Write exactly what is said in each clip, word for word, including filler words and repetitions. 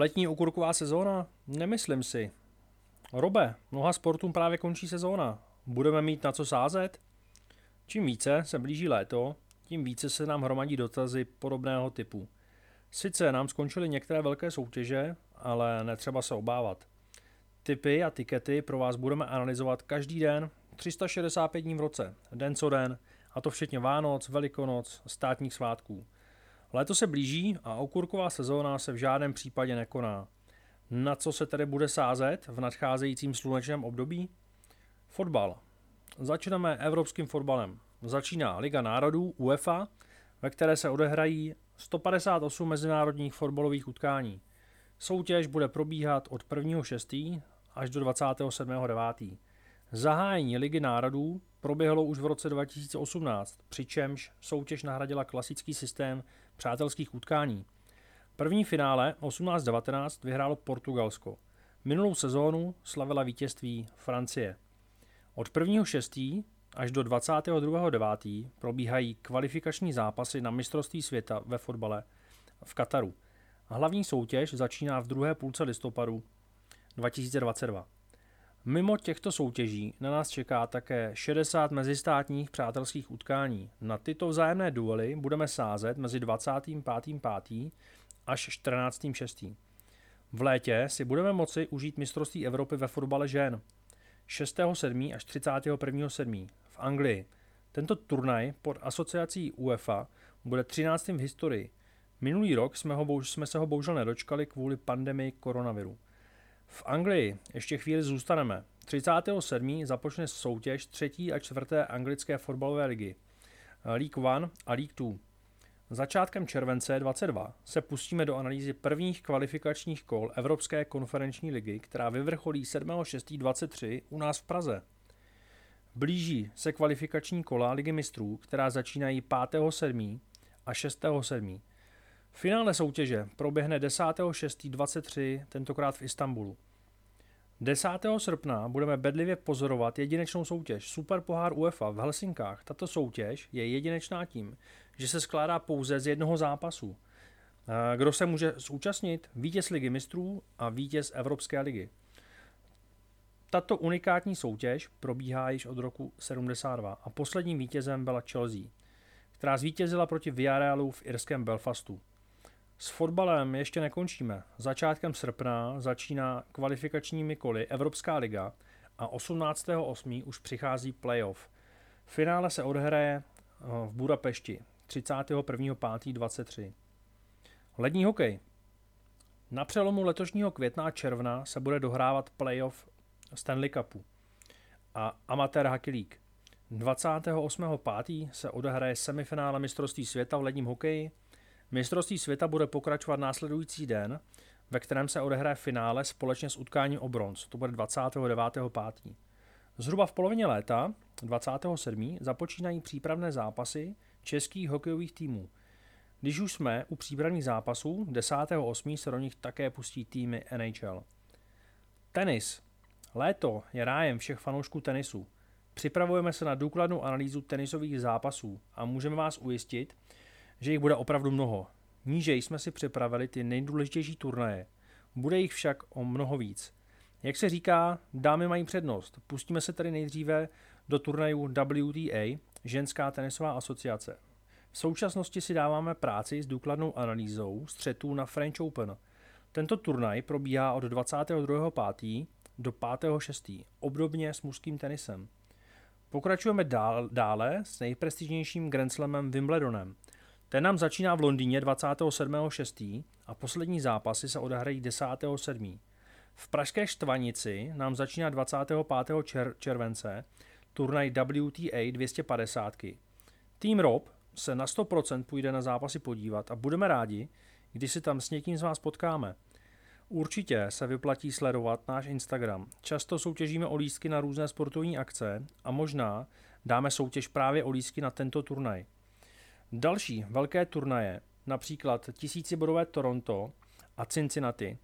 Letní okurková sezóna? Nemyslím si. Robe, mnoha sportům právě končí sezóna. Budeme mít na co sázet? Čím více se blíží léto, tím více se nám hromadí dotazy podobného typu. Sice nám skončily některé velké soutěže, ale netřeba se obávat. Tipy a tikety pro vás budeme analyzovat každý den, tři sta šedesát pět dní v roce, den co den, a to včetně Vánoc, Velikonoc, státních svátků. Léto se blíží a okurková sezóna se v žádném případě nekoná. Na co se tedy bude sázet v nadcházejícím slunečném období? Fotbal. Začneme evropským fotbalem. Začíná Liga národů UEFA, ve které se odehrají sto padesát osm mezinárodních fotbalových utkání. Soutěž bude probíhat od prvního šestého až do dvacátého sedmého devátého Zahájení Ligy národů proběhlo už v roce dva tisíce osmnáct, přičemž soutěž nahradila klasický systém přátelských utkání. První finále osmnáct devatenáct vyhrálo Portugalsko. Minulou sezónu slavila vítězství Francie. Od prvního šestého až do dvacátého druhého devátého probíhají kvalifikační zápasy na mistrovství světa ve fotbale v Kataru. Hlavní soutěž začíná v druhé půlce listopadu dva tisíce dvacet dva. Mimo těchto soutěží na nás čeká také šedesát mezistátních přátelských utkání. Na tyto vzájemné duely budeme sázet mezi dvacátého pátého pátého až čtrnáctého šestého V létě si budeme moci užít mistrovství Evropy ve fotbale žen šestého sedmého až třicátého prvního sedmého v Anglii. Tento turnaj pod asociací UEFA bude třináctým v historii. Minulý rok jsme, ho, jsme se ho bohužel nedočkali kvůli pandemii koronaviru. V Anglii ještě chvíli zůstaneme. třicátého sedmého započne soutěž třetí a čtvrté anglické fotbalové ligy League jedna a League dva. Začátkem července dvacet dva se pustíme do analýzy prvních kvalifikačních kol Evropské konferenční ligy, která vyvrcholí sedmého šestého dvacet tři u nás v Praze. Blíží se kvalifikační kola Ligy mistrů, která začínají pátého sedmého a šestého sedmého Finále soutěže proběhne desátého šestého dvacet tři, tentokrát v Istanbulu. desátého srpna budeme bedlivě pozorovat jedinečnou soutěž Superpohár UEFA v Helsinkách. Tato soutěž je jedinečná tím, že se skládá pouze z jednoho zápasu. Kdo se může zúčastnit? Vítěz Ligy mistrů a vítěz Evropské ligy. Tato unikátní soutěž probíhá již od roku sedmdesát dva a posledním vítězem byla Chelsea, která zvítězila proti Villarrealu v irském Belfastu. S fotbalem ještě nekončíme. Začátkem srpna začíná kvalifikačními koly Evropská liga a osmnáctého osmého už přichází playoff. Finále se odhraje v Budapešti třicátého prvního pátého dvacet tři Lední hokej. Na přelomu letošního května a června se bude dohrávat playoff Stanley Cupu a Amateur Hockey League. dvacátého osmého pátého se odehraje semifinále mistrovství světa v ledním hokeji. Mistrovství světa bude pokračovat následující den, ve kterém se odehraje finále společně s utkáním o bronz. To bude dvacátého devátého pátého Zhruba v polovině léta, dvacátého sedmého započínají přípravné zápasy českých hokejových týmů. Když už jsme u přípravných zápasů, desátého osmého se do nich také pustí týmy N H L. Tenis. Léto je rájem všech fanoušků tenisu. Připravujeme se na důkladnou analýzu tenisových zápasů a můžeme vás ujistit, že jich bude opravdu mnoho. Níže jsme si připravili ty nejdůležitější turnaje. Bude jich však o mnoho víc. Jak se říká, dámy mají přednost. Pustíme se tedy nejdříve do turnajů W T A, ženská tenisová asociace. V současnosti si dáváme práci s důkladnou analýzou střetů na French Open. Tento turnaj probíhá od dvacátého druhého pátého do pátého šestého obdobně s mužským tenisem. Pokračujeme dál, dále s nejprestižnějším Grand Slamem Wimbledonem. Ten nám začíná v Londýně dvacátého sedmého šestého a poslední zápasy se odehrají desátého sedmého V pražské Štvanici nám začíná dvacátého pátého července turnaj W T A dvě stě padesát. Tým Rob se na sto procent půjde na zápasy podívat a budeme rádi, když si tam s někým z vás potkáme. Určitě se vyplatí sledovat náš Instagram. Často soutěžíme o lístky na různé sportovní akce a možná dáme soutěž právě o lístky na tento turnaj. Další velké turnaje, například tisícibodové Toronto a Cincinnati,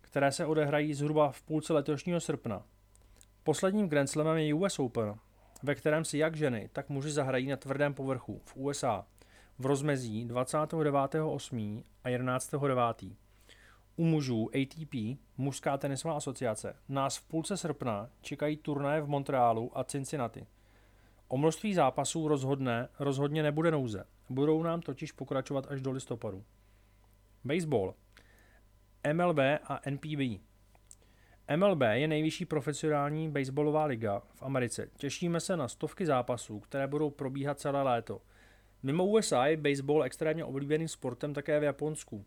které se odehrají zhruba v půlce letošního srpna. Posledním Grand Slamem je U S Open, ve kterém si jak ženy, tak muži zahrají na tvrdém povrchu v U S A v rozmezí dvacátého devátého osmého a jedenáctého devátého U mužů A T P, mužská tenisová asociace, nás v půlce srpna čekají turnaje v Montrealu a Cincinnati. O množství zápasů rozhodne, rozhodně nebude nouze. Budou nám totiž pokračovat až do listopadu. Baseball. M L B a N P B. M L B je nejvyšší profesionální baseballová liga v Americe. Těšíme se na stovky zápasů, které budou probíhat celé léto. Mimo U S A je baseball extrémně oblíbeným sportem také v Japonsku.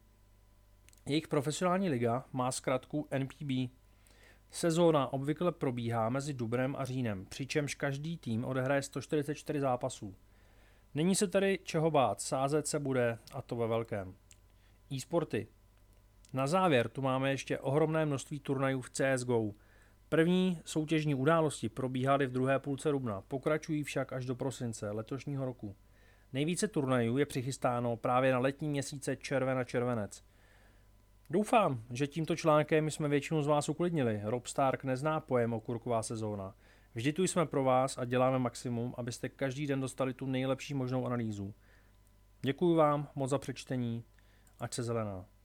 Jejich profesionální liga má zkratku N P B. Sezóna obvykle probíhá mezi dubnem a říjnem, přičemž každý tým odehraje sto čtyřicet čtyři zápasů. Není se tady čeho bát, sázet se bude, a to ve velkém. E-sporty. Na závěr tu máme ještě ohromné množství turnajů v C S G O. První soutěžní události probíhaly v druhé půlce dubna, pokračují však až do prosince letošního roku. Nejvíce turnajů je přichystáno právě na letní měsíce červen a červenec. Doufám, že tímto článkem jsme většinu z vás uklidnili. Rob Stark nezná pojem okurková sezóna. Vždy tu jsme pro vás a děláme maximum, abyste každý den dostali tu nejlepší možnou analýzu. Děkuji vám moc za přečtení. Ať se zelená.